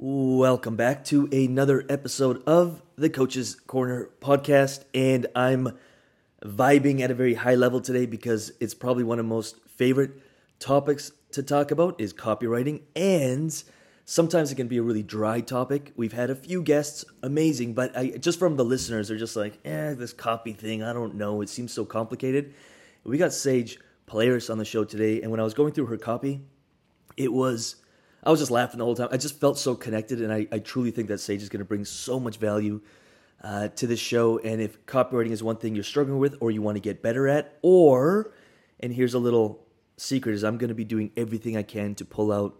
Welcome back to another episode of the Coach's Corner podcast, and I'm vibing at a very high level today because it's probably one of my most favorite topics to talk about is copywriting, and sometimes it can be a really dry topic. We've had a few guests, amazing, but just from the listeners, they're just like, this copy thing, I don't know, it seems so complicated. We got Sage Polaris on the show today, and when I was going through her copy, I was just laughing the whole time. I just felt so connected, and I truly think that Sage is going to bring so much value to this show. And if copywriting is one thing you're struggling with or you want to get better at, and here's a little secret, is I'm going to be doing everything I can to pull out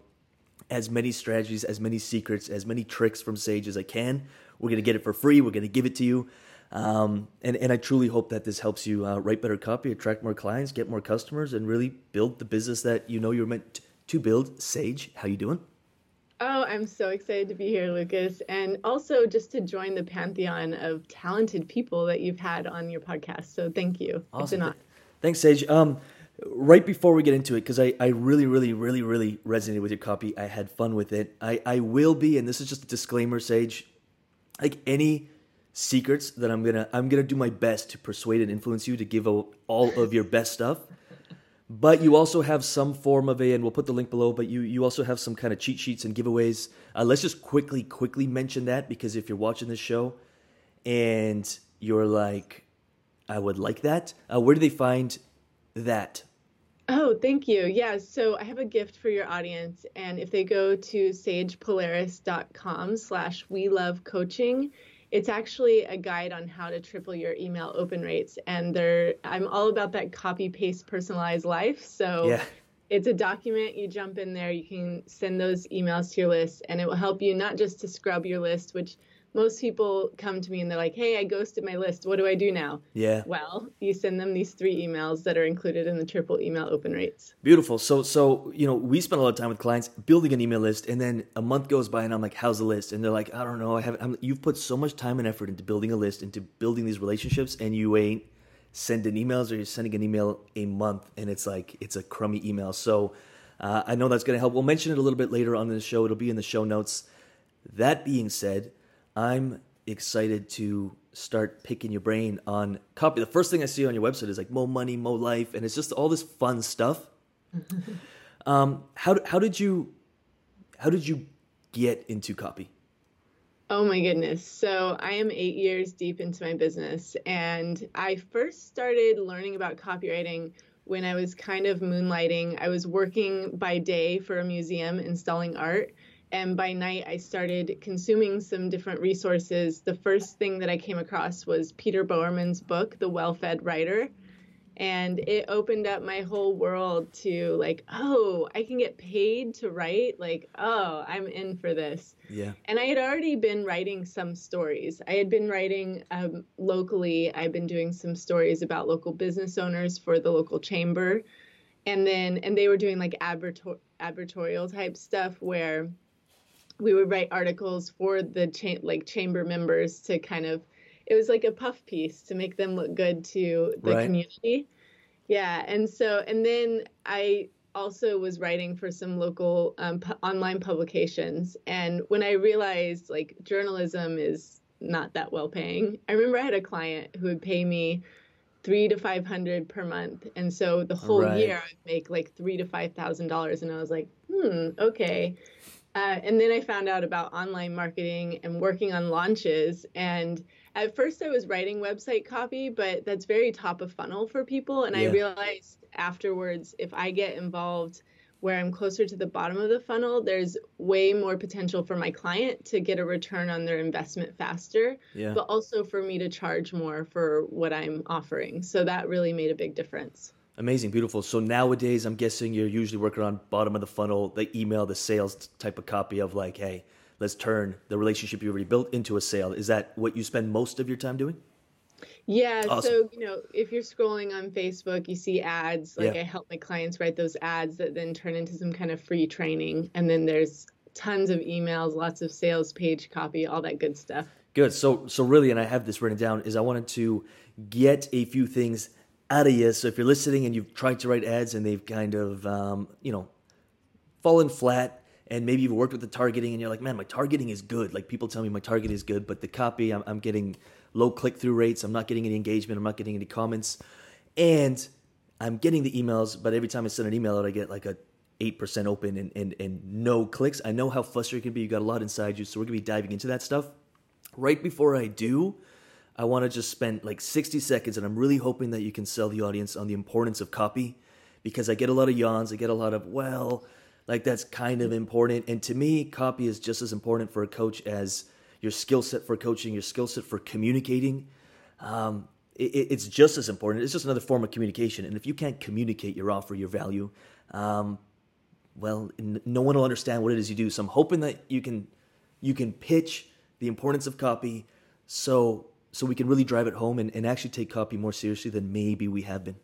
as many strategies, as many secrets, as many tricks from Sage as I can. We're going to get it for free. We're going to give it to you. And I truly hope that this helps you write better copy, attract more clients, get more customers, and really build the business that you know you're meant to build. Sage, how you doing? Oh, I'm so excited to be here, Lucas. And also just to join the pantheon of talented people that you've had on your podcast. So thank you. Awesome. It's an honor. Thanks, Sage. Right before we get into it, because I really resonated with your copy. I had fun with it. I will be, and this is just a disclaimer, Sage, like any secrets that I'm gonna do my best to persuade and influence you to give out all of your best stuff. But you also have some form of and we'll put the link below, but you also have some kind of cheat sheets and giveaways. Let's just quickly mention that, because if you're watching this show and you're like, I would like that, where do they find that? Oh, thank you. Yeah, so I have a gift for your audience. And if they go to sagepolaris.com/welovecoaching, it's actually a guide on how to triple your email open rates. And I'm all about that copy, paste, personalized life. So It's a document. You jump in there. You can send those emails to your list. And it will help you not just to scrub your list, which most people come to me and they're like, hey, I ghosted my list. What do I do now? Yeah. Well, you send them these 3 emails that are included in the triple email open rates. Beautiful. So we spend a lot of time with clients building an email list, and then a month goes by and I'm like, how's the list? And they're like, I don't know. You've put so much time and effort into building a list, into building these relationships, and you ain't sending emails, or you're sending an email a month, and it's like, it's a crummy email. So I know that's going to help. We'll mention it a little bit later on in the show. It'll be in the show notes. That being said, I'm excited to start picking your brain on copy. The first thing I see on your website is like Mo Money, Mo Life, and it's just all this fun stuff. How did you get into copy? Oh my goodness. So I am 8 years deep into my business, and I first started learning about copywriting when I was kind of moonlighting. I was working by day for a museum installing art. And by night, I started consuming some different resources. The first thing that I came across was Peter Bowerman's book, The Well-Fed Writer. And it opened up my whole world to like, oh, I can get paid to write. Like, oh, I'm in for this. Yeah. And I had already been writing some stories. I had been writing locally. I've been doing some stories about local business owners for the local chamber. And they were doing like advertorial type stuff where we would write articles for the chamber members to kind of, it was like a puff piece to make them look good to the community. Yeah. And then I also was writing for some local online publications. And when I realized like journalism is not that well paying, I remember I had a client who would pay me $300 to $500 per month. And so the whole year I'd make like $3,000 to $5,000. And I was like, okay. And then I found out about online marketing and working on launches. And at first I was writing website copy, but that's very top of funnel for people. And I realized afterwards, if I get involved where I'm closer to the bottom of the funnel, there's way more potential for my client to get a return on their investment faster, but also for me to charge more for what I'm offering. So that really made a big difference. Amazing. Beautiful. So nowadays, I'm guessing you're usually working on bottom of the funnel, the email, the sales type of copy of like, hey, let's turn the relationship you already built into a sale. Is that what you spend most of your time doing? Yeah. Awesome. So, if you're scrolling on Facebook, you see ads. Like I help my clients write those ads that then turn into some kind of free training. And then there's tons of emails, lots of sales page copy, all that good stuff. Good. So really, and I have this written down, is I wanted to get a few things out of you. So if you're listening and you've tried to write ads and they've kind of, fallen flat, And maybe you've worked with the targeting and you're like, man, my targeting is good. Like people tell me my target is good, but the copy, I'm getting low click-through rates. I'm not getting any engagement. I'm not getting any comments. And I'm getting the emails, but every time I send an email out, I get like a 8% open and no clicks. I know how frustrating it can be. You got a lot inside you. So we're going to be diving into that stuff. Right before I do, I want to just spend like 60 seconds, and I'm really hoping that you can sell the audience on the importance of copy, because I get a lot of yawns. I get a lot of, well, like that's kind of important. And to me, copy is just as important for a coach as your skill set for coaching, your skill set for communicating. It's just as important. It's just another form of communication. And if you can't communicate your offer, your value, well, no one will understand what it is you do. So I'm hoping that you can pitch the importance of copy so we can really drive it home and actually take copy more seriously than maybe we have been.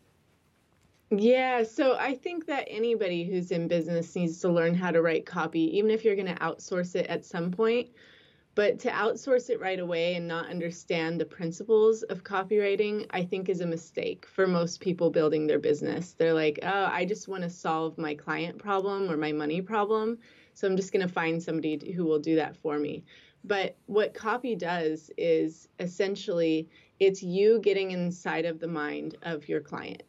Yeah, so I think that anybody who's in business needs to learn how to write copy, even if you're going to outsource it at some point. But to outsource it right away and not understand the principles of copywriting, I think is a mistake for most people building their business. They're like, oh, I just want to solve my client problem or my money problem, so I'm just going to find somebody who will do that for me. But what copy does is essentially it's you getting inside of the mind of your client.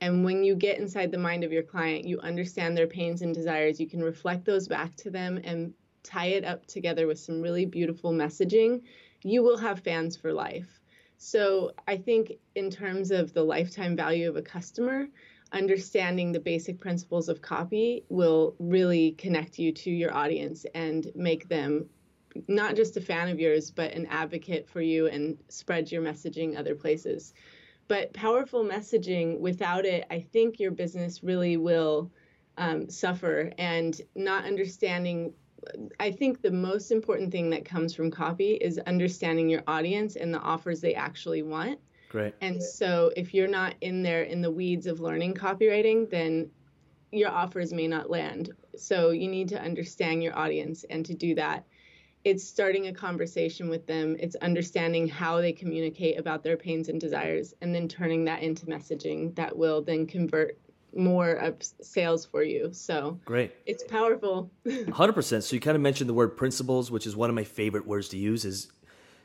And when you get inside the mind of your client, you understand their pains and desires. You can reflect those back to them and tie it up together with some really beautiful messaging. You will have fans for life. So I think in terms of the lifetime value of a customer, understanding the basic principles of copy will really connect you to your audience and make them not just a fan of yours, but an advocate for you and spread your messaging other places. But powerful messaging, without it, I think your business really will suffer. And not understanding, I think the most important thing that comes from copy is understanding your audience and the offers they actually want. Great. And so if you're not in there in the weeds of learning copywriting, then your offers may not land. So you need to understand your audience, and to do that, it's starting a conversation with them. It's understanding how they communicate about their pains and desires, and then turning that into messaging that will then convert more of sales for you. So great. It's powerful. 100%. So you kind of mentioned the word principles, which is one of my favorite words to use. Is,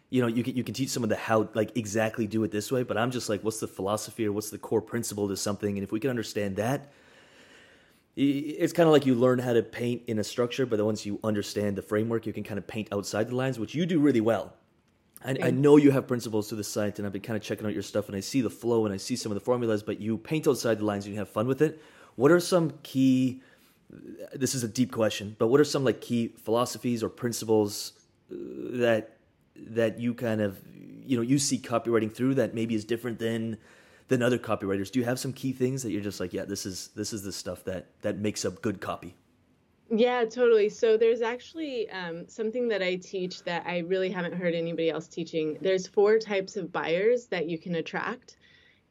you know, you can teach someone the how, like exactly do it this way, but I'm just like, what's the philosophy or what's the core principle to something? And if we can understand that, it's kind of like you learn how to paint in a structure, but once you understand the framework, you can kind of paint outside the lines, which you do really well. I know you have principles to the site, and I've been kind of checking out your stuff, and I see the flow, and I see some of the formulas, but you paint outside the lines and you have fun with it. What are some key, this is a deep question, but what are some like key philosophies or principles that you kind of, you know, you see copywriting through that maybe is different than other copywriters? Do you have some key things that you're just like, yeah, this is the stuff that makes up good copy? Yeah, totally. So there's actually something that I teach that I really haven't heard anybody else teaching. There's 4 types of buyers that you can attract,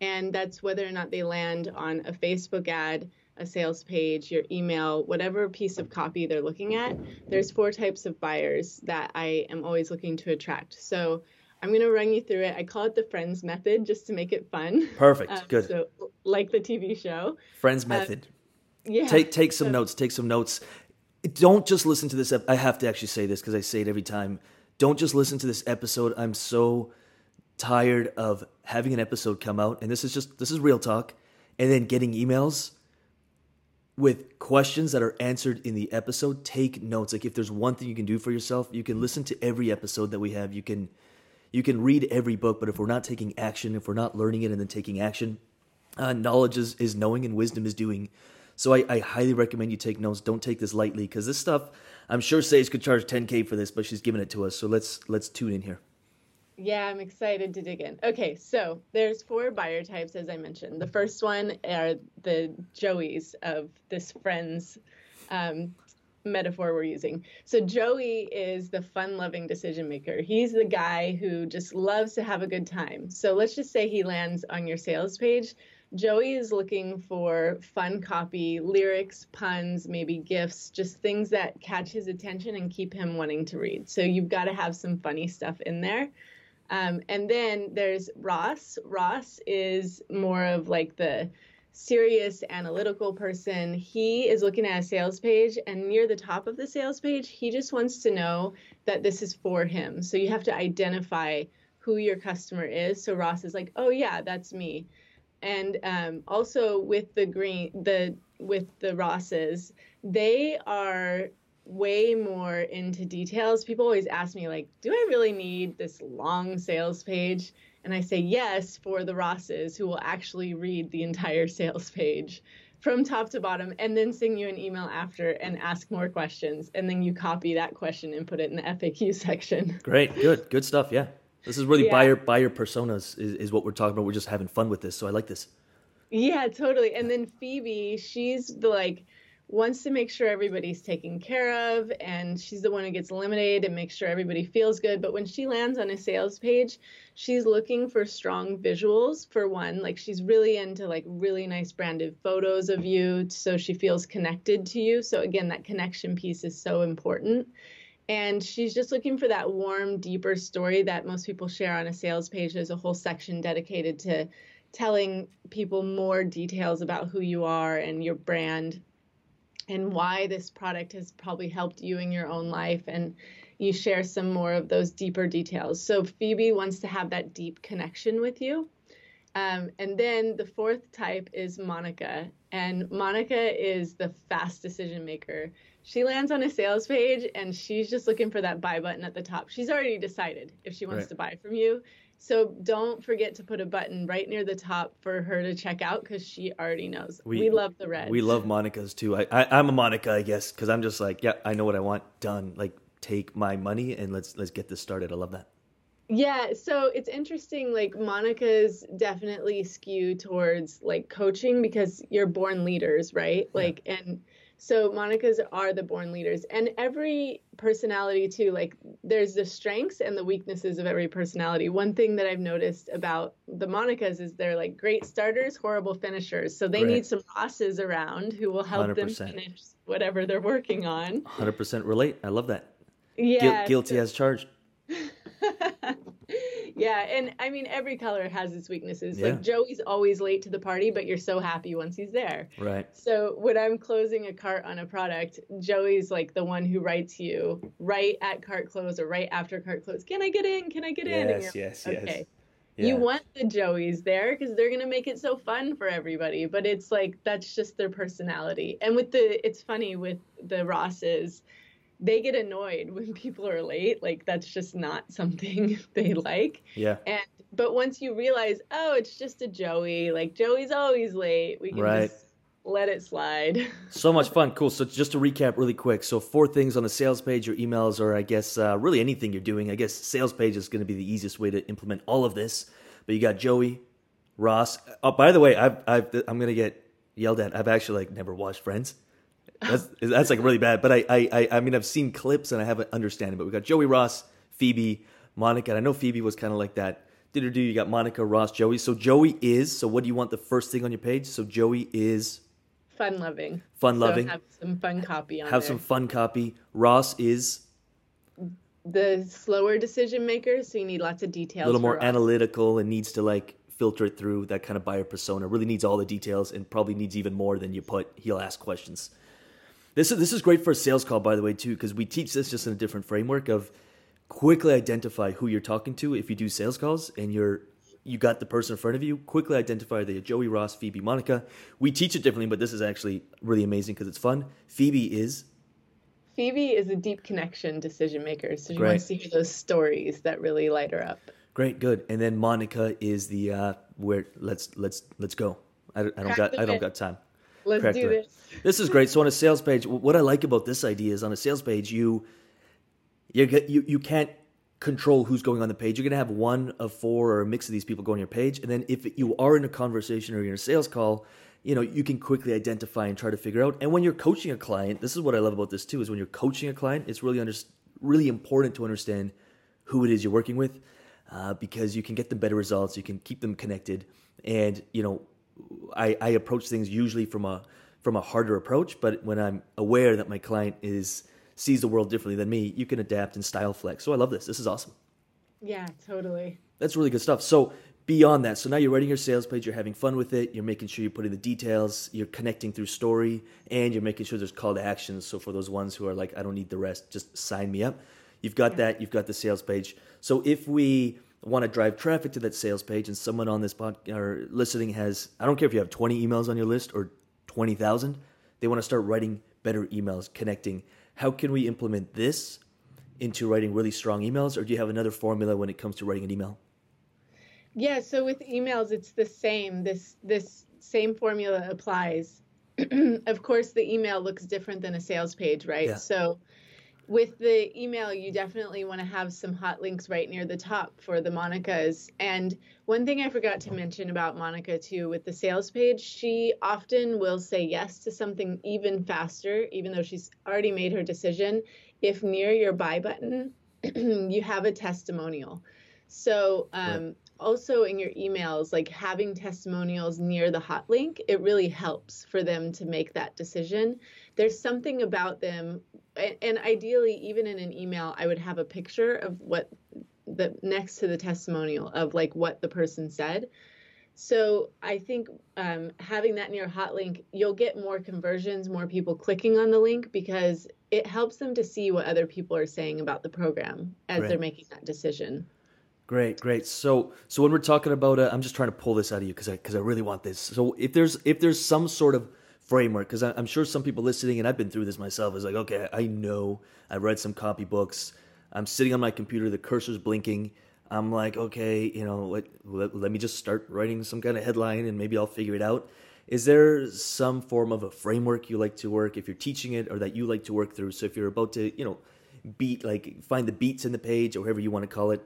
and that's whether or not they land on a Facebook ad, a sales page, your email, whatever piece of copy they're looking at. There's 4 types of buyers that I am always looking to attract. So I'm going to run you through it. I call it the Friends method just to make it fun. Perfect. Good. So like the TV show. Friends method. Yeah. Take some notes. Take some notes. Don't just listen to this. I have to actually say this because I say it every time. Don't just listen to this episode. I'm so tired of having an episode come out, and this is real talk, and then getting emails with questions that are answered in the episode. Take notes. Like if there's one thing you can do for yourself, you can listen to every episode that we have. You can read every book, but if we're not taking action, if we're not learning it and then taking action, knowledge is knowing and wisdom is doing. So I highly recommend you take notes. Don't take this lightly, because this stuff, I'm sure Sage could charge $10,000 for this, but she's giving it to us. So let's tune in here. Yeah, I'm excited to dig in. Okay, so there's 4 buyer types, as I mentioned. The first one are the Joeys of this Friends metaphor we're using. So Joey is the fun-loving decision maker. He's the guy who just loves to have a good time. So let's just say he lands on your sales page. Joey is looking for fun copy, lyrics, puns, maybe gifts, just things that catch his attention and keep him wanting to read. So you've got to have some funny stuff in there. And then there's Ross. Ross is more of like the serious analytical person, he is looking at a sales page, and near the top of the sales page, he just wants to know that this is for him. So you have to identify who your customer is. So Ross is like, oh yeah, that's me. And also with the Rosses, they are way more into details. People always ask me, like, do I really need this long sales page? And I say yes for the Rosses, who will actually read the entire sales page from top to bottom and then send you an email after and ask more questions. And then you copy that question and put it in the FAQ section. Great. Good stuff. Yeah. This is really buyer personas is what we're talking about. We're just having fun with this. So I like this. Yeah, totally. And then Phoebe, she's the, like, wants to make sure everybody's taken care of, and she's the one who gets eliminated and makes sure everybody feels good. But when she lands on a sales page, she's looking for strong visuals, for one. Like, she's really into, like, really nice branded photos of you, so she feels connected to you. So again, that connection piece is so important. And she's just looking for that warm, deeper story that most people share on a sales page. There's a whole section dedicated to telling people more details about who you are and your brand, and why this product has probably helped you in your own life, and you share some more of those deeper details. So Phoebe wants to have that deep connection with you. And then the fourth type is Monica, and Monica is the fast decision maker. She lands on a sales page, and she's just looking for that buy button at the top. She's already decided if she wants to buy from you. So don't forget to put a button right near the top for her to check out, because she already knows. We love the red. We love Monica's too. I'm a Monica, I guess, because I'm just like, yeah, I know what I want. Done. Like, take my money and let's get this started. I love that. Yeah. So it's interesting. Like, Monica's definitely skewed towards, like, coaching, because you're born leaders, right? Like, and so Monica's are the born leaders. And every personality too, like, there's the strengths and the weaknesses of every personality. One thing that I've noticed about the Monicas is they're, like, great starters, horrible finishers. So they need some Rosses around who will help 100%. Them finish whatever they're working on. 100% relate. I love that. Yeah. Guilty as charged. Yeah. And I mean, every color has its weaknesses. Yeah. Like, Joey's always late to the party, but you're so happy once he's there. Right. So when I'm closing a cart on a product, Joey's, like, the one who writes you right at cart close or right after cart close. Can I get in? Can I get in? And you're, okay. Yeah. You want the Joeys there, because they're going to make it so fun for everybody. But it's like, that's just their personality. And with it's funny with the Rosses, they get annoyed when people are late. Like, that's just not something they like. Yeah. But once you realize, oh, it's just a Joey, like, Joey's always late, we can just let it slide. So much fun. Cool. So just to recap really quick. So 4 things on the sales page, your emails, or I guess really anything you're doing. I guess sales page is going to be the easiest way to implement all of this. But you got Joey, Ross. Oh, by the way, I'm going to get yelled at. I've actually, like, never watched Friends. That's like really bad, but I mean, I've seen clips and I have an understanding. But we got Joey, Ross, Phoebe, Monica. And I know Phoebe was kind of like that. You got Monica, Ross, Joey. So Joey is. So what do you want the first thing on your page? So Joey is fun-loving. Fun-loving. So have some fun copy on there. Have some fun copy. Ross is the slower decision maker. So you need lots of details. A little more analytical and needs to, like, filter it through that kind of buyer persona. Really needs all the details and probably needs even more than you put. He'll ask questions. This is great for a sales call, by the way, too, because we teach this just in a different framework of quickly identify who you're talking to if you do sales calls and you got the person in front of you. Quickly identify the Joey, Ross, Phoebe, Monica. We teach it differently, but this is actually really amazing because it's fun. Phoebe is a deep connection decision maker, so she wants to hear those stories that really light her up. Great, good. And then Monica is the where let's go. I don't got time. Let's do this. This is great. So on a sales page, what I like about this idea is on a sales page, you can't control who's going on the page. You're going to have one of 4 or a mix of these people go on your page. And then if you are in a conversation or you're in a sales call, you know, you can quickly identify and try to figure out. And when you're coaching a client, this is what I love about this too, is when you're coaching a client, it's really, really important to understand who it is you're working with because you can get them better results. You can keep them connected. And, you know, I approach things usually from a harder approach, but when I'm aware that my client sees the world differently than me, you can adapt and style flex. So I love this. This is awesome. Yeah, totally. That's really good stuff. So beyond that. So now you're writing your sales page, you're having fun with it, you're making sure you put in the details, you're connecting through story, and you're making sure there's call to actions. So for those ones who are like, I don't need the rest, just sign me up. You've got that, you've got the sales page. So if we want to drive traffic to that sales page and someone on this podcast or listening has, I don't care if you have 20 emails on your list or 20,000, they want to start writing better emails, connecting. How can we implement this into writing really strong emails? Or do you have another formula when it comes to writing an email? Yeah, so with emails, it's the same. This same formula applies. Of course, the email looks different than a sales page, right? Yeah. So with the email, you definitely want to have some hot links right near the top for the Monica's. And one thing I forgot to mention about Monica, too, with the sales page, she often will say yes to something even faster, even though she's already made her decision. If near your buy button, you have a testimonial. So also in your emails, like having testimonials near the hot link, it really helps for them to make that decision. There's something about them. And ideally, even in an email, I would have a picture of what the next to the testimonial of like what the person said. So I think having that near hot link, you'll get more conversions, more people clicking on the link because it helps them to see what other people are saying about the program as they're making that decision. Great. So when we're talking about, I'm just trying to pull this out of you because I really want this. So if there's some sort of framework, because I'm sure some people listening, and I've been through this myself, is like, okay, I know, I've read some copy books, I'm sitting on my computer, the cursor's blinking, I'm like, okay, let me just start writing some kind of headline and maybe I'll figure it out. Is there some form of a framework you like to work, if you're teaching it, or that you like to work through? So if you're about to, find the beats in the page or whatever you want to call it,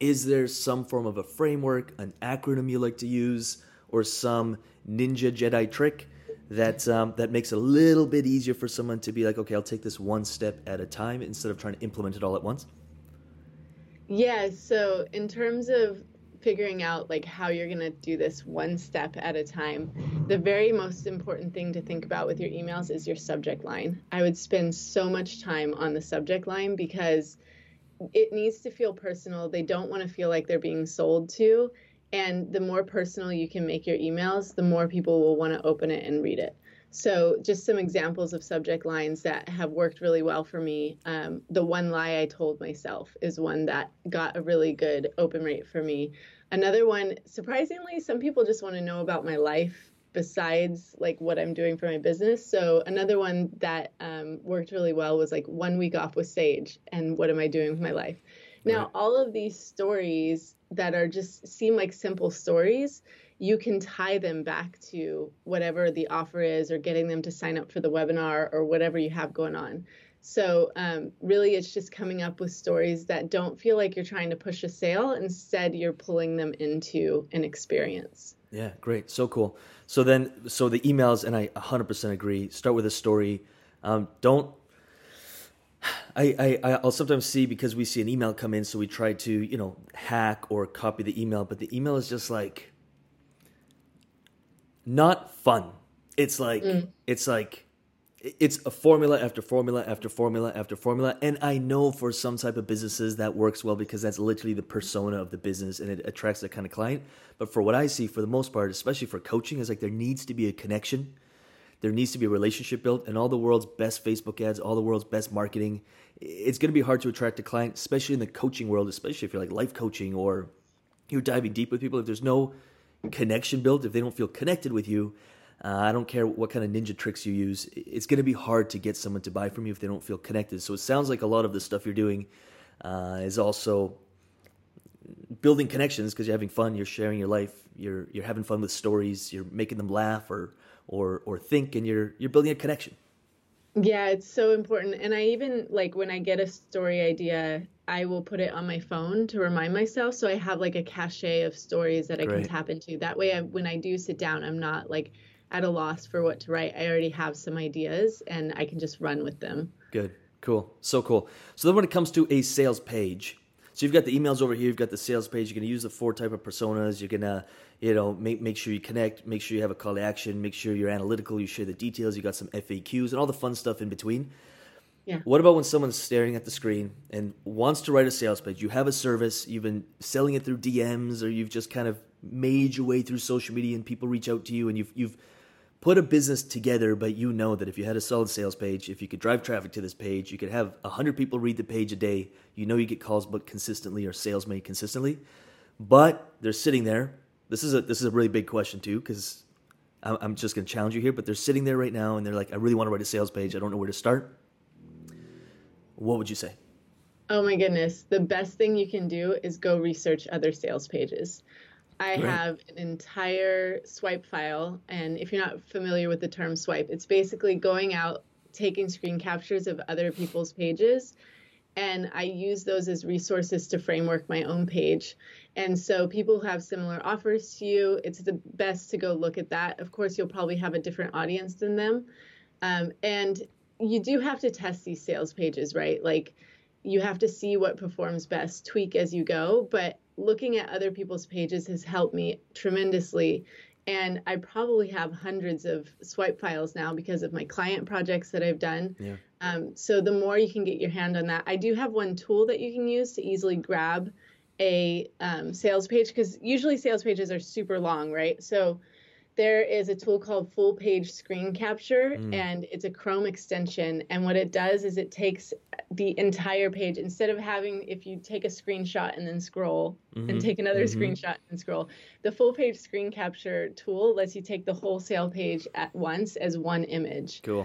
is there some form of a framework, an acronym you like to use, or some ninja Jedi trick that makes it a little bit easier for someone to be like, okay, I'll take this one step at a time instead of trying to implement it all at once? Yeah, so in terms of figuring out like how you're going to do this one step at a time, the very most important thing to think about with your emails is your subject line. I would spend so much time on the subject line because it needs to feel personal. They don't want to feel like they're being sold to. And the more personal you can make your emails, the more people will want to open it and read it. So just some examples of subject lines that have worked really well for me. The one lie I told myself is one that got a really good open rate for me. Another one, surprisingly, some people just want to know about my life besides like what I'm doing for my business. So another one that worked really well was like 1 week off with Sage and what am I doing with my life? Now, all of these stories that are just seem like simple stories, you can tie them back to whatever the offer is or getting them to sign up for the webinar or whatever you have going on. So really, it's just coming up with stories that don't feel like you're trying to push a sale. Instead, you're pulling them into an experience. Yeah, great. So cool. So the emails, and I 100% agree, start with a story. I'll sometimes see, because we see an email come in, so we try to, hack or copy the email, but the email is just like not fun. It's like, it's a formula after formula after formula after formula. And I know for some type of businesses that works well because that's literally the persona of the business and it attracts that kind of client. But for what I see, for the most part, especially for coaching, is like there needs to be a connection. There needs to be a relationship built, and all the world's best Facebook ads, all the world's best marketing, it's going to be hard to attract a client, especially in the coaching world, especially if you're like life coaching or you're diving deep with people. If there's no connection built, if they don't feel connected with you, I don't care what kind of ninja tricks you use, it's going to be hard to get someone to buy from you if they don't feel connected. So it sounds like a lot of the stuff you're doing is also building connections because you're having fun, you're sharing your life, you're having fun with stories, you're making them laugh or think, and you're building a connection. Yeah, it's so important. And I even like when I get a story idea, I will put it on my phone to remind myself. So I have like a cache of stories that I can tap into. That way, when I do sit down, I'm not like at a loss for what to write. I already have some ideas and I can just run with them. Good. Cool. So cool. So then when it comes to a sales page, so you've got the emails over here, you've got the sales page, you're going to use the four type of personas, you're going to, make sure you connect, make sure you have a call to action, make sure you're analytical, you share the details, you got some FAQs and all the fun stuff in between. Yeah. What about when someone's staring at the screen and wants to write a sales page? You have a service, you've been selling it through DMs, or you've just kind of made your way through social media and people reach out to you, and you've put a business together, but you know that if you had a solid sales page, if you could drive traffic to this page, you could have 100 people read the page a day, you know you get calls booked consistently or sales made consistently, but they're sitting there. This is a really big question too, because I'm just going to challenge you here, but they're sitting there right now and they're like, I really want to write a sales page. I don't know where to start. What would you say? Oh my goodness. The best thing you can do is go research other sales pages. I have an entire swipe file, and if you're not familiar with the term swipe, it's basically going out, taking screen captures of other people's pages, and I use those as resources to framework my own page. And so people who have similar offers to you, it's the best to go look at that. Of course, you'll probably have a different audience than them, and you do have to test these sales pages, right? Like, you have to see what performs best, tweak as you go, but looking at other people's pages has helped me tremendously. And I probably have hundreds of swipe files now because of my client projects that I've done. Yeah. So the more you can get your hand on that, I do have one tool that you can use to easily grab a sales page, because usually sales pages are super long, right? So there is a tool called Full Page Screen Capture, and it's a Chrome extension. And what it does is it takes the entire page, instead of having, if you take a screenshot and then scroll, and take another screenshot and scroll, the Full Page Screen Capture tool lets you take the whole sale page at once as one image. Cool.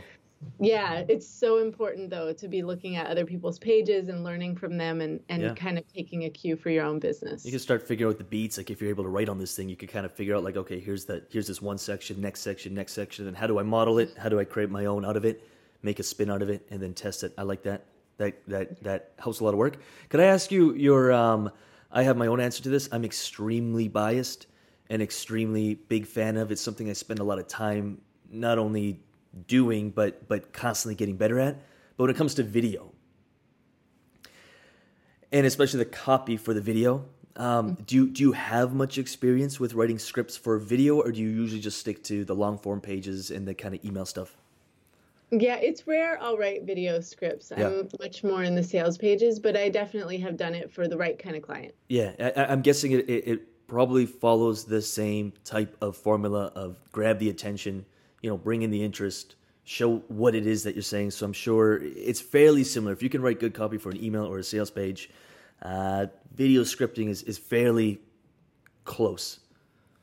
Yeah, it's so important, though, to be looking at other people's pages and learning from them and kind of taking a cue for your own business. You can start figuring out the beats. Like, if you're able to write on this thing, you can kind of figure out, like, okay, here's this one section, next section, and how do I model it? How do I create my own out of it? Make a spin out of it, and then test it. I like that. That helps a lot of work. Could I ask you your I have my own answer to this. I'm extremely biased and extremely big fan of. It's something I spend a lot of time not only doing, but constantly getting better at. But when it comes to video, and especially the copy for the video, do you have much experience with writing scripts for video, or do you usually just stick to the long form pages and the kind of email stuff? Yeah, it's rare I'll write video scripts. Yeah. I'm much more in the sales pages, but I definitely have done it for the right kind of client. Yeah, I'm guessing it probably follows the same type of formula of grab the attention, bring in the interest, show what it is that you're saying. So I'm sure it's fairly similar. If you can write good copy for an email or a sales page, video scripting is fairly close.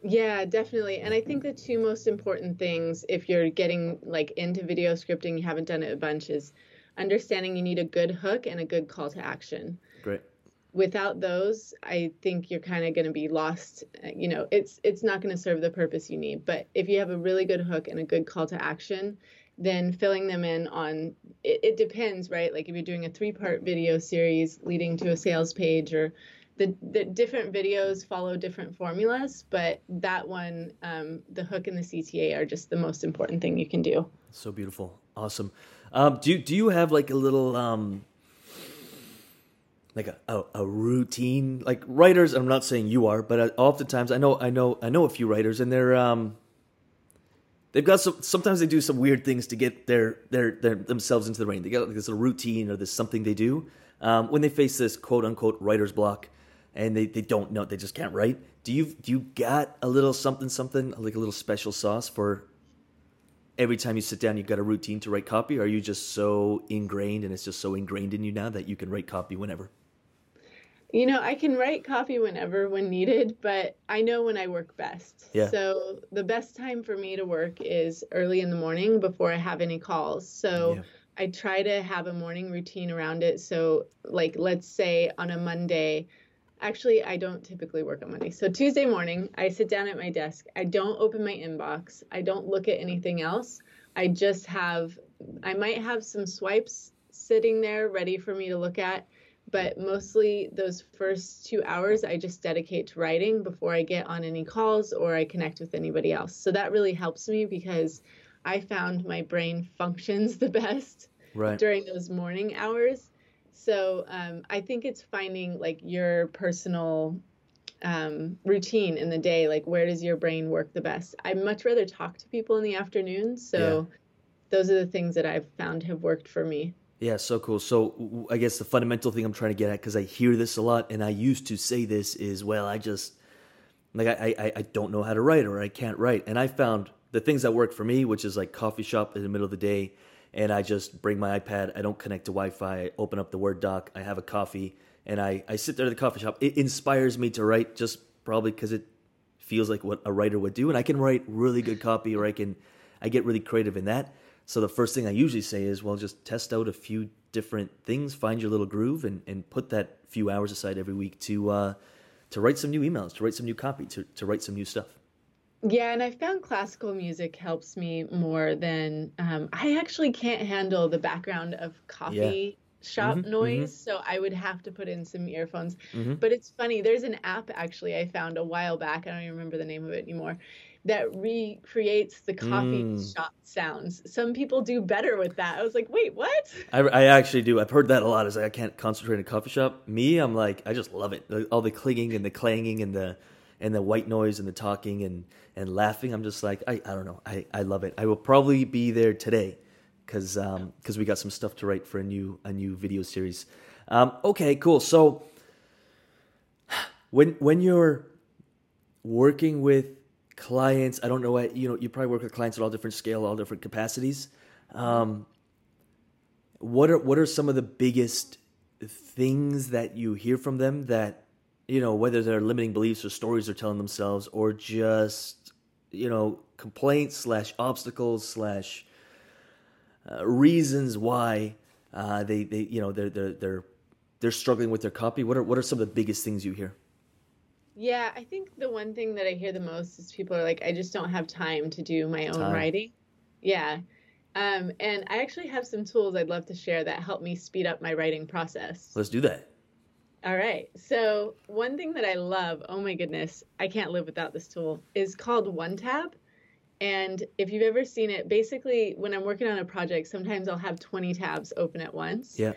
Yeah, definitely. And I think the two most important things, if you're getting into video scripting, you haven't done it a bunch, is understanding you need a good hook and a good call to action. Great. Without those, I think you're kind of going to be lost. It's not going to serve the purpose you need. But if you have a really good hook and a good call to action, then filling them in on it depends, right? Like if you're doing a 3-part video series leading to a sales page, or the different videos follow different formulas, but that one, the hook and the CTA are just the most important thing you can do. So beautiful. Awesome. Do you have like a little a routine, like writers? I'm not saying you are, but oftentimes I know a few writers, and they're they've got sometimes they do some weird things to get their themselves into the rain. They got like this little routine or this something they do when they face this quote unquote writer's block, and they don't know, they just can't write. Do you got a little something like a little special sauce for every time you sit down, you've got a routine to write copy? Or are you just so ingrained, and it's just so ingrained in you now that you can write copy whenever? I can write copy whenever, when needed, but I know when I work best. Yeah. So the best time for me to work is early in the morning before I have any calls. So yeah. I try to have a morning routine around it. So like, let's say on a Monday, actually, I don't typically work on Monday. So Tuesday morning, I sit down at my desk. I don't open my inbox. I don't look at anything else. I might have some swipes sitting there ready for me to look at. But mostly those first 2 hours, I just dedicate to writing before I get on any calls or I connect with anybody else. So that really helps me, because I found my brain functions the best during those morning hours. So I think it's finding like your personal routine in the day. Like, where does your brain work the best? I much rather talk to people in the afternoon. So those are the things that I've found have worked for me. Yeah, so cool. So I guess the fundamental thing I'm trying to get at, because I hear this a lot and I used to say this, is, well, I just, like, I don't know how to write, or I can't write. And I found the things that work for me, which is like coffee shop in the middle of the day, and I just bring my iPad, I don't connect to Wi-Fi, I open up the Word doc, I have a coffee, and I sit there at the coffee shop. It inspires me to write, just probably because it feels like what a writer would do, and I can write really good copy, or I get really creative in that. So the first thing I usually say is, well, just test out a few different things, find your little groove, and put that few hours aside every week to write some new emails, to write some new copy, to write some new stuff. Yeah, and I found classical music helps me more than, I actually can't handle the background of coffee shop noise, so I would have to put in some earphones. But it's funny, there's an app actually I found a while back, I don't even remember the name of it anymore, that recreates the coffee shop sounds. Some people do better with that. I was like, wait, what? I actually do. I've heard that a lot. It's like, I can't concentrate in a coffee shop. Me, I'm like, I just love it. Like, all the clinging and the clanging and the white noise and the talking and laughing. I'm just like, I don't know. I love it. I will probably be there today because we got some stuff to write for a new video series. Okay, cool. So when you're working with clients, I don't know, you probably work with clients at all different scale, all different capacities. What are some of the biggest things that you hear from them that, whether they're limiting beliefs or stories they're telling themselves, or just, complaints / obstacles / reasons why they're struggling with their copy? What are some of the biggest things you hear? Yeah, I think the one thing that I hear the most is people are like, I just don't have time to do my own writing. Yeah. And I actually have some tools I'd love to share that help me speed up my writing process. Let's do that. All right. So one thing that I love, oh my goodness, I can't live without this tool, is called OneTab. And if you've ever seen it, basically when I'm working on a project, sometimes I'll have 20 tabs open at once. Yeah.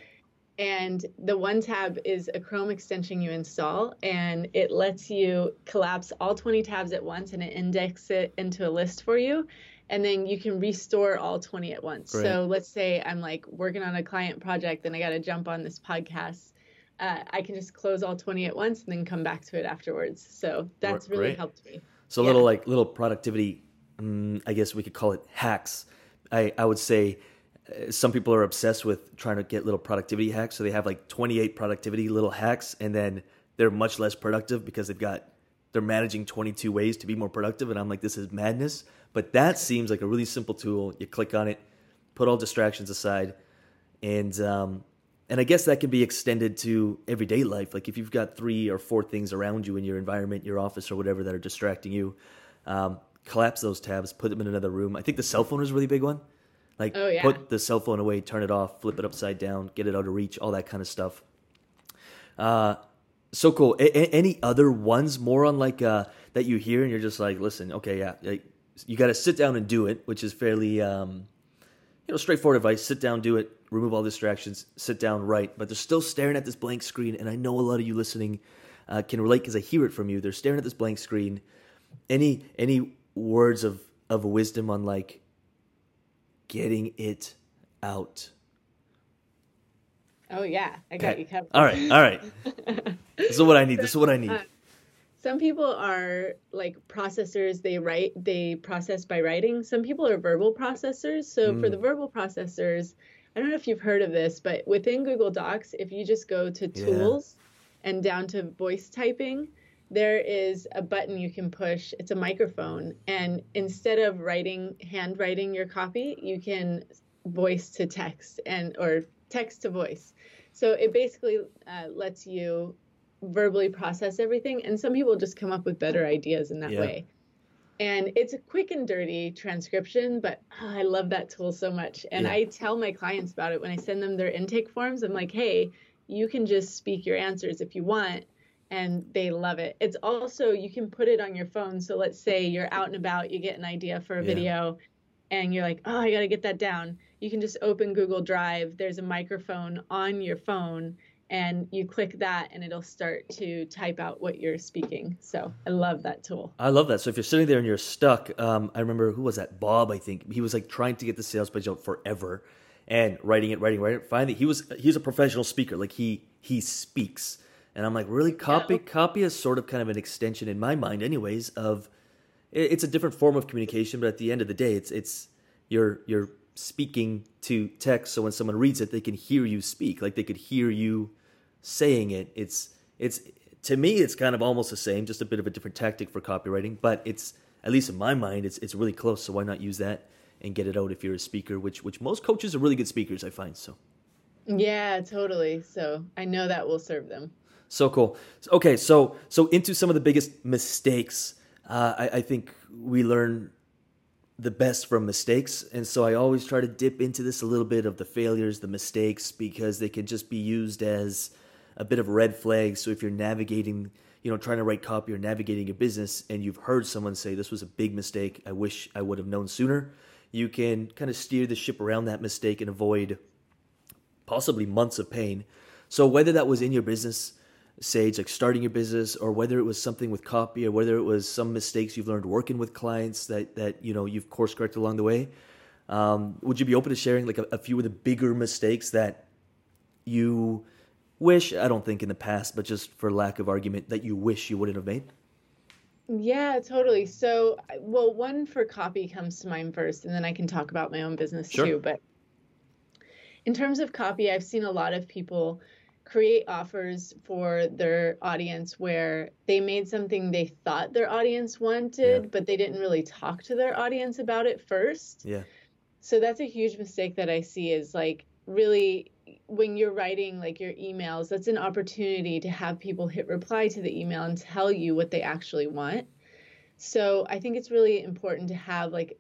And the OneTab is a Chrome extension you install, and it lets you collapse all 20 tabs at once, and it indexes it into a list for you. And then you can restore all 20 at once. Right. So let's say I'm like working on a client project and I got to jump on this podcast. I can just close all 20 at once and then come back to it afterwards. So that's really helped me. So little productivity, I guess we could call it hacks. I would say. Some people are obsessed with trying to get little productivity hacks. So they have like 28 productivity little hacks, and then they're much less productive because they're managing 22 ways to be more productive. And I'm like, this is madness. But that seems like a really simple tool. You click on it, put all distractions aside. And I guess that can be extended to everyday life. Like if you've got 3 or 4 things around you in your environment, your office or whatever, that are distracting you, collapse those tabs, put them in another room. I think the cell phone is a really big one. Like put the cell phone away, turn it off, flip it upside down, get it out of reach, all that kind of stuff. So cool. Any other ones more on like that you hear and you're just like, listen, okay, yeah, like, you got to sit down and do it, which is fairly straightforward advice. Sit down, do it, remove all distractions, sit down, write. But they're still staring at this blank screen, and I know a lot of you listening can relate because I hear it from you. They're staring at this blank screen. Any words of wisdom on like getting it out? Oh yeah, I got you covered. All right. This is what I need. Some people are like processors. They process by writing. Some people are verbal processors. So for the verbal processors, I don't know if you've heard of this, but within Google Docs, if you just go to tools and down to voice typing, there is a button you can push. It's a microphone. And instead of handwriting your copy, you can voice to text or text to voice. So it basically lets you verbally process everything. And some people just come up with better ideas in that way. And it's a quick and dirty transcription, but I love that tool so much. And I tell my clients about it when I send them their intake forms. I'm like, hey, you can just speak your answers if you want. And they love it. It's also, you can put it on your phone. So let's say you're out and about, you get an idea for a video and you're like, oh, I got to get that down. You can just open Google Drive. There's a microphone on your phone and you click that and it'll start to type out what you're speaking. So I love that tool. I love that. So if you're sitting there and you're stuck, I remember, who was that? Bob, I think. He was like trying to get the sales page out forever. and writing it. Finally, he was a professional speaker. Like he speaks. And I'm like, really? Copy is sort of kind of an extension in my mind anyways of, it's a different form of communication, but at the end of the day, it's you're speaking to text. So when someone reads it, they can hear you speak. Like they could hear you saying it. It's to me, it's kind of almost the same, just a bit of a different tactic for copywriting, but it's, at least in my mind, it's really close. So why not use that and get it out if you're a speaker, which most coaches are really good speakers, I find. So yeah, totally. So I know that will serve them. So cool. Okay, so into some of the biggest mistakes. I think we learn the best from mistakes, and so I always try to dip into this a little bit of the failures, the mistakes, because they can just be used as a bit of red flags. So if you're navigating, trying to write copy or navigating a business, and you've heard someone say this was a big mistake, I wish I would have known sooner, you can kind of steer the ship around that mistake and avoid possibly months of pain. So whether that was in your business, Sage, like starting your business, or whether it was something with copy, or whether it was some mistakes you've learned working with clients that you've course corrected along the way, would you be open to sharing like a few of the bigger mistakes that you wish, I don't think in the past, but just for lack of argument, that you wish you wouldn't have made? Yeah, totally. So, well, one for copy comes to mind first, and then I can talk about my own business too. But in terms of copy, I've seen a lot of people create offers for their audience where they made something they thought their audience wanted, but they didn't really talk to their audience about it first. Yeah. So that's a huge mistake that I see is like really when you're writing like your emails, that's an opportunity to have people hit reply to the email and tell you what they actually want. So I think it's really important to have like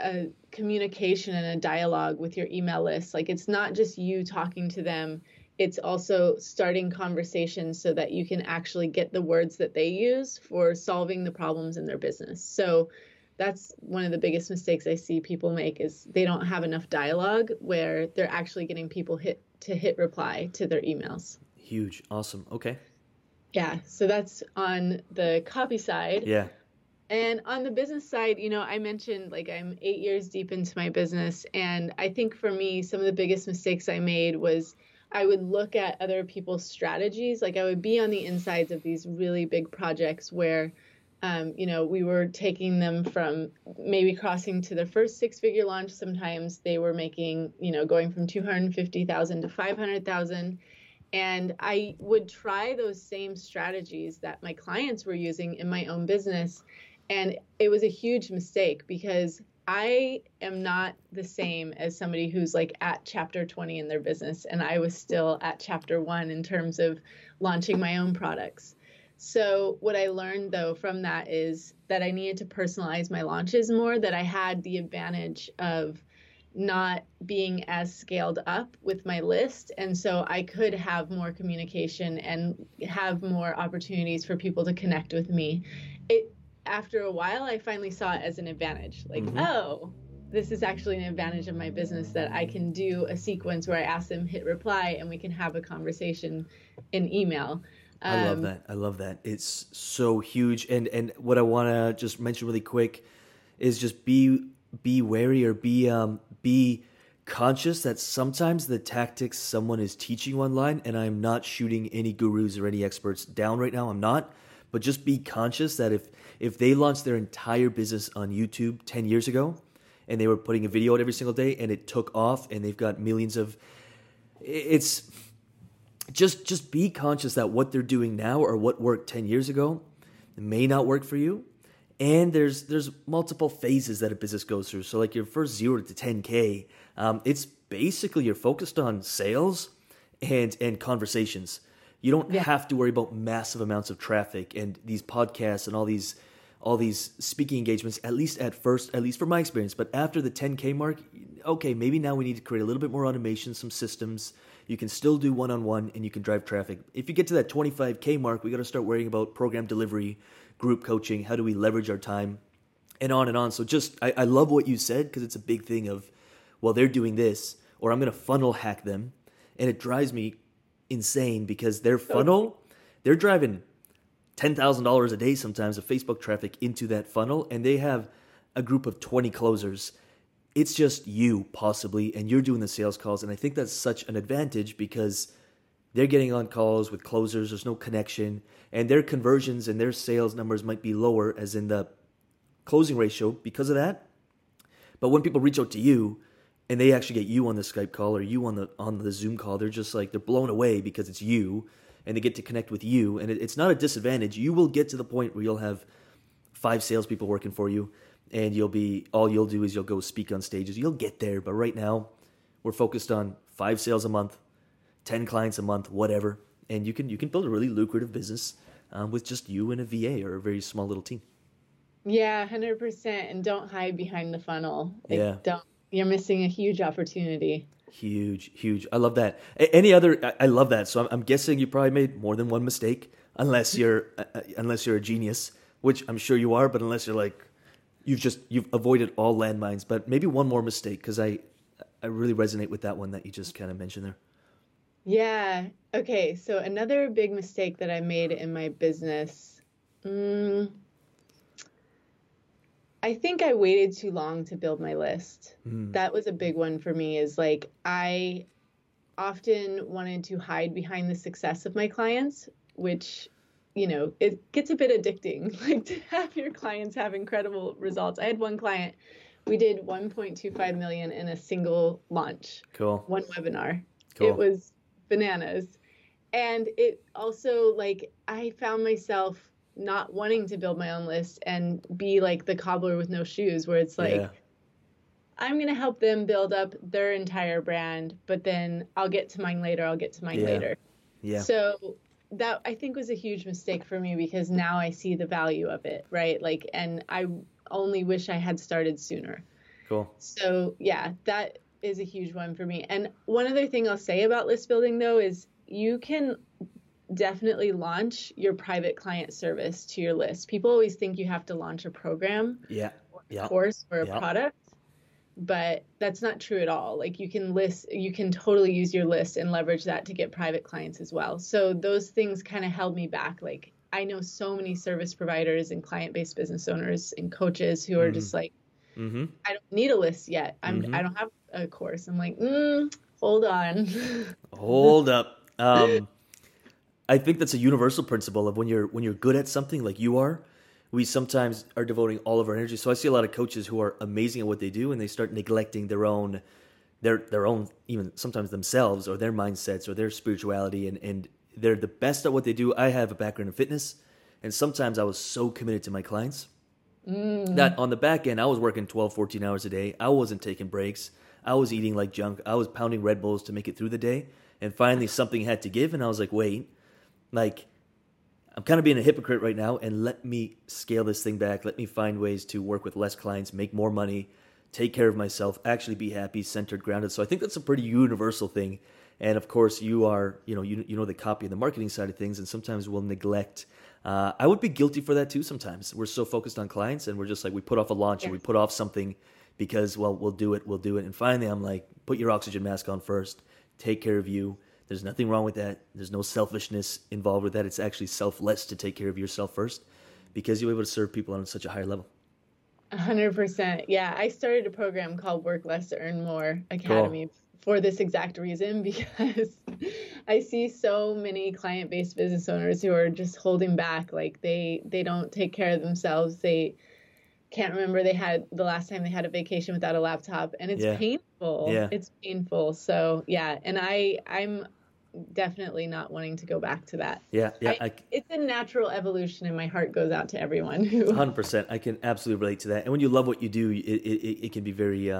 a communication and a dialogue with your email list. Like it's not just you talking to them. It's also starting conversations so that you can actually get the words that they use for solving the problems in their business. So that's one of the biggest mistakes I see people make is they don't have enough dialogue where they're actually getting people to hit reply to their emails. Huge. Awesome. Okay. Yeah. So that's on the copy side. Yeah. And on the business side, I mentioned like I'm 8 years deep into my business. And I think for me, some of the biggest mistakes I made was I would look at other people's strategies. Like I would be on the insides of these really big projects where, we were taking them from maybe crossing to their first six-figure launch. Sometimes they were making, going from $250,000 to $500,000. And I would try those same strategies that my clients were using in my own business. And it was a huge mistake because I am not the same as somebody who's like at chapter 20 in their business. And I was still at chapter 1 in terms of launching my own products. So what I learned though from that is that I needed to personalize my launches more, that I had the advantage of not being as scaled up with my list. And so I could have more communication and have more opportunities for people to connect with me. After a while, I finally saw it as an advantage. Like, oh, this is actually an advantage of my business that I can do a sequence where I ask them hit reply and we can have a conversation in email. I love that. It's so huge. And what I want to just mention really quick is just be wary or be conscious that sometimes the tactics someone is teaching online, and I'm not shooting any gurus or any experts down right now. I'm not. But just be conscious that if they launched their entire business on YouTube 10 years ago and they were putting a video out every single day and it took off and they've got millions of... It's... Just be conscious that what they're doing now or what worked 10 years ago may not work for you. And there's multiple phases that a business goes through. So like your first 0 to 10K, it's basically you're focused on sales and conversations. You don't have to worry about massive amounts of traffic and these podcasts and all these speaking engagements, at least at first, at least from my experience. But after the 10K mark, okay, maybe now we need to create a little bit more automation, some systems. You can still do one-on-one and you can drive traffic. If you get to that 25K mark, we got to start worrying about program delivery, group coaching, how do we leverage our time, and on and on. So just, I love what you said because it's a big thing of, well, they're doing this, or I'm going to funnel hack them. And it drives me insane because their funnel, they're driving $10,000 a day sometimes of Facebook traffic into that funnel, and they have a group of 20 closers it's just you possibly, and you're doing the sales calls. And I think that's such an advantage because they're getting on calls with closers. There's no connection, and their conversions and their sales numbers might be lower, as in the closing ratio, because of that. But when people reach out to you and they actually get you on the Skype call or you on the Zoom call, they're just like, they're blown away because it's you and they get to connect with you. And it's not a disadvantage. You will get to the point where you'll have 5 salespeople working for you, and all you'll do is you'll go speak on stages. You'll get there. But right now we're focused on 5 sales a month, 10 clients a month, whatever. And you can build a really lucrative business with just you and a VA or a very small little team. Yeah, 100%. And don't hide behind the funnel. Yeah. You're missing a huge opportunity. Huge. I love that. I love that. So I'm guessing you probably made more than one mistake, unless you're a genius, which I'm sure you are, but unless you're like, you've avoided all landmines. But maybe one more mistake, because I really resonate with that one that you just kind of mentioned there. Yeah. Okay. So another big mistake that I made in my business, I think I waited too long to build my list. That was a big one for me, is like, I often wanted to hide behind the success of my clients, which, it gets a bit addicting, like to have your clients have incredible results. I had one client, we did 1.25 million in a single launch. Cool. One webinar. Cool. It was bananas. And it also, like, I found myself not wanting to build my own list and be like the cobbler with no shoes, where it's like, yeah, I'm going to help them build up their entire brand, but then I'll get to mine later. Yeah. Later. Yeah. So that, I think, was a huge mistake for me, because now I see the value of it, right? Like, and I only wish I had started sooner. Cool. So yeah, that is a huge one for me. And one other thing I'll say about list building, though, is you can definitely launch your private client service to your list. People always think you have to launch a program, or a course, or a product, but that's not true at all. Like, you can totally use your list and leverage that to get private clients as well. So those things kind of held me back. Like, I know so many service providers and client-based business owners and coaches who are just like, I don't need a list yet. I don't have a course. I'm like, hold on. Hold up. I think that's a universal principle of when you're good at something like you are, we sometimes are devoting all of our energy. So I see a lot of coaches who are amazing at what they do, and they start neglecting their own, even sometimes themselves, or their mindsets, or their spirituality, and they're the best at what they do. I have a background in fitness, and sometimes I was so committed to my clients that on the back end, I was working 12, 14 hours a day. I wasn't taking breaks. I was eating like junk. I was pounding Red Bulls to make it through the day. And finally something had to give, and I was like, wait, like, I'm kind of being a hypocrite right now, and let me scale this thing back. Let me find ways to work with less clients, make more money, take care of myself, actually be happy, centered, grounded. So I think that's a pretty universal thing. And of course, you are, you know the copy and the marketing side of things, and sometimes we'll neglect. I would be guilty for that too sometimes. We're so focused on clients, and we're just like, we put off a launch, and we put off something because, well, we'll do it. And finally, I'm like, put your oxygen mask on first, take care of you. There's nothing wrong with that. There's no selfishness involved with that. It's actually selfless to take care of yourself first, because you're able to serve people on such a higher level. 100%. Yeah. I started a program called Work Less, Earn More Academy for this exact reason, because I see so many client-based business owners who are just holding back. Like, they don't take care of themselves. They can't remember the last time they had a vacation without a laptop, and it's painful. Yeah. It's painful. So yeah. And I'm definitely not wanting to go back to that. Yeah. It's a natural evolution, and my heart goes out to everyone who 100%. I can absolutely relate to that. And when you love what you do, it can be very,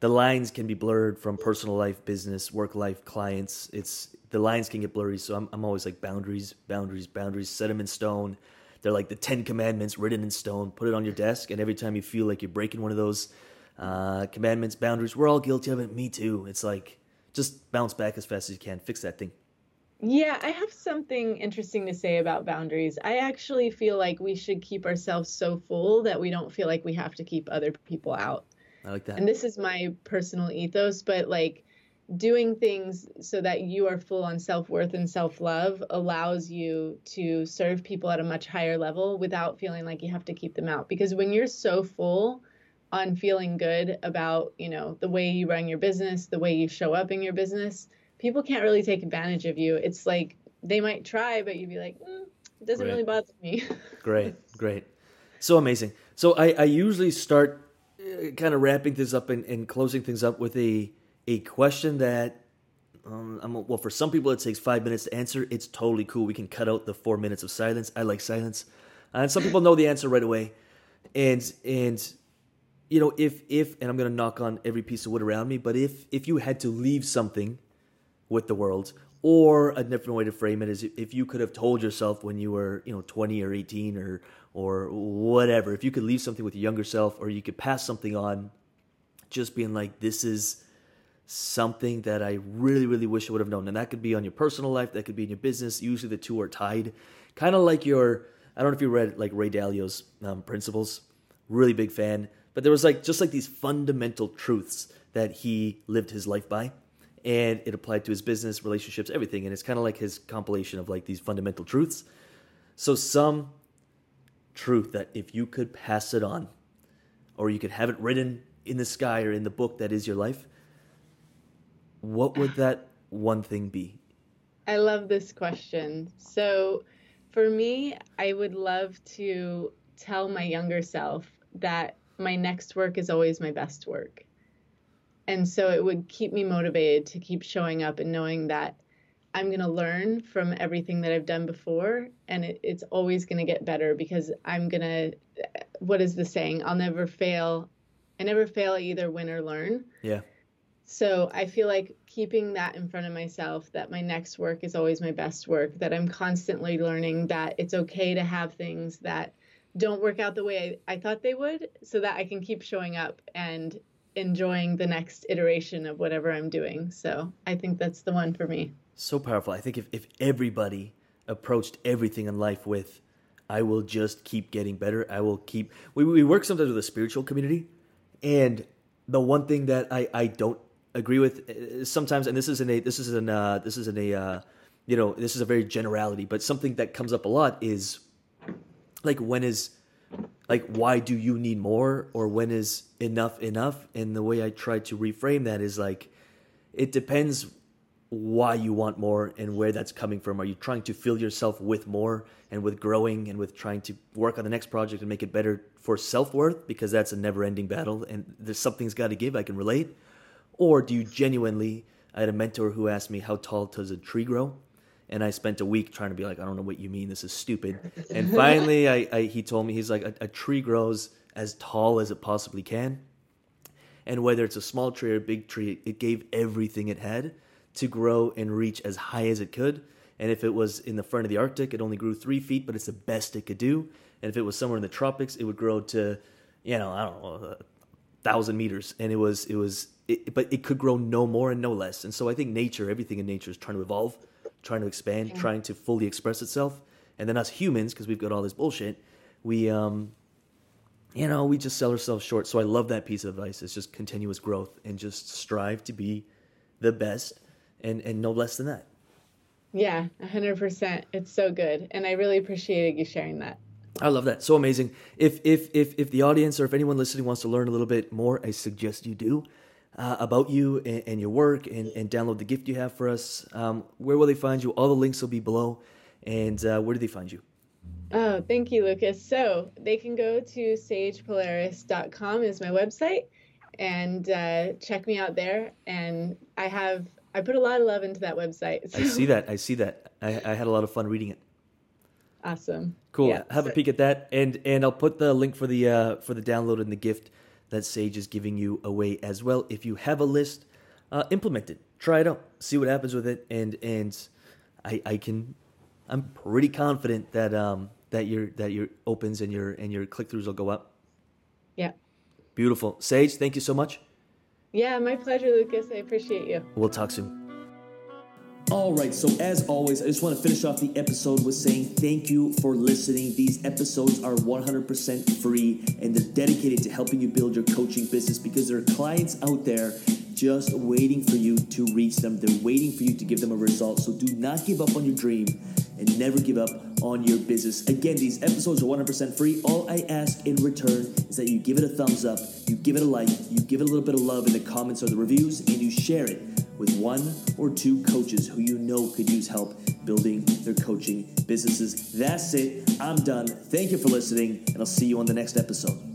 the lines can be blurred from personal life, business, work life, clients. The lines can get blurry. So I'm always like, boundaries, set them in stone. They're like the 10 commandments written in stone. Put it on your desk, and every time you feel like you're breaking one of those commandments, boundaries, we're all guilty of it. Me too. It's like, just bounce back as fast as you can. Fix that thing. Yeah, I have something interesting to say about boundaries. I actually feel like we should keep ourselves so full that we don't feel like we have to keep other people out. I like that. And this is my personal ethos, but like, doing things so that you are full on self-worth and self-love allows you to serve people at a much higher level without feeling like you have to keep them out. Because when you're so full, on feeling good about, you know, the way you run your business, the way you show up in your business, people can't really take advantage of you. It's like they might try, but you'd be like, it doesn't really bother me. Great. So amazing. So I usually start kind of wrapping things up and closing things up with a question that, for some people it takes 5 minutes to answer. It's totally cool. We can cut out the 4 minutes of silence. I like silence. And some people know the answer right away. And you know, if I'm going to knock on every piece of wood around me, but if you had to leave something with the world, or a different way to frame it is if you could have told yourself when you were, 20 or 18 or whatever, if you could leave something with your younger self, or you could pass something on, just being like, this is something that I really, really wish I would have known. And that could be on your personal life, that could be in your business. Usually the two are tied. Kind of like I don't know if you read like Ray Dalio's Principles, really big fan. But there was just these fundamental truths that he lived his life by, and it applied to his business, relationships, everything. And it's kind of like his compilation of these fundamental truths. So some truth that if you could pass it on, or you could have it written in the sky or in the book that is your life, what would that one thing be? I love this question. So for me, I would love to tell my younger self that my next work is always my best work. And so it would keep me motivated to keep showing up and knowing that I'm going to learn from everything that I've done before. And it's always going to get better, because what is the saying? I'll never fail. I never fail at either win or learn. Yeah. So I feel like keeping that in front of myself, that my next work is always my best work, that I'm constantly learning, that it's okay to have things that don't work out the way I thought they would, so that I can keep showing up and enjoying the next iteration of whatever I'm doing. So I think that's the one for me. So powerful. I think if everybody approached everything in life with, I will just keep getting better. We work sometimes with a spiritual community. And the one thing that I don't agree with sometimes, and this is a very generality, but something that comes up a lot is, why do you need more, or when is enough? And the way I try to reframe that is it depends why you want more and where that's coming from. Are you trying to fill yourself with more and with growing and with trying to work on the next project and make it better for self-worth, because that's a never-ending battle and there's something's got to give, I can relate? Or do you genuinely, I had a mentor who asked me, how tall does a tree grow? And I spent a week trying to be I don't know what you mean. This is stupid. And finally, he told me, he's like, a tree grows as tall as it possibly can. And whether it's a small tree or a big tree, it gave everything it had to grow and reach as high as it could. And if it was in the front of the Arctic, it only grew 3 feet, but it's the best it could do. And if it was somewhere in the tropics, it would grow to, 1,000 meters. And but it could grow no more and no less. And so I think everything in nature is trying to evolve, trying to expand, trying to fully express itself. And then us humans, because we've got all this bullshit, we just sell ourselves short. So I love that piece of advice. It's just continuous growth and just strive to be the best and no less than that. Yeah, 100%. It's so good. And I really appreciated you sharing that. I love that. So amazing. If the audience or if anyone listening wants to learn a little bit more, I suggest you do. About you and your work, and download the gift you have for us. Where will they find you? All the links will be below. And where do they find you? Oh, thank you, Lucas. So they can go to sagepolaris.com is my website, and check me out there. And I put a lot of love into that website. So. I see that. I had a lot of fun reading it. Awesome. Cool. Yeah, have a peek at that. And I'll put the link for the download and the gift that Sage is giving you away as well. If you have a list, implement it. Try it out. See what happens with it. And I'm pretty confident that your opens and your click-throughs will go up. Yeah. Beautiful. Sage, thank you so much. Yeah, my pleasure, Lucas. I appreciate you. We'll talk soon. All right, so as always, I just want to finish off the episode with saying thank you for listening. These episodes are 100% free, and they're dedicated to helping you build your coaching business, because there are clients out there just waiting for you to reach them. They're waiting for you to give them a result. So do not give up on your dream. and never give up on your business. Again, these episodes are 100% free. All I ask in return is that you give it a thumbs up, you give it a like, you give it a little bit of love in the comments or the reviews, and you share it with one or two coaches who you know could use help building their coaching businesses. That's it. I'm done. Thank you for listening, and I'll see you on the next episode.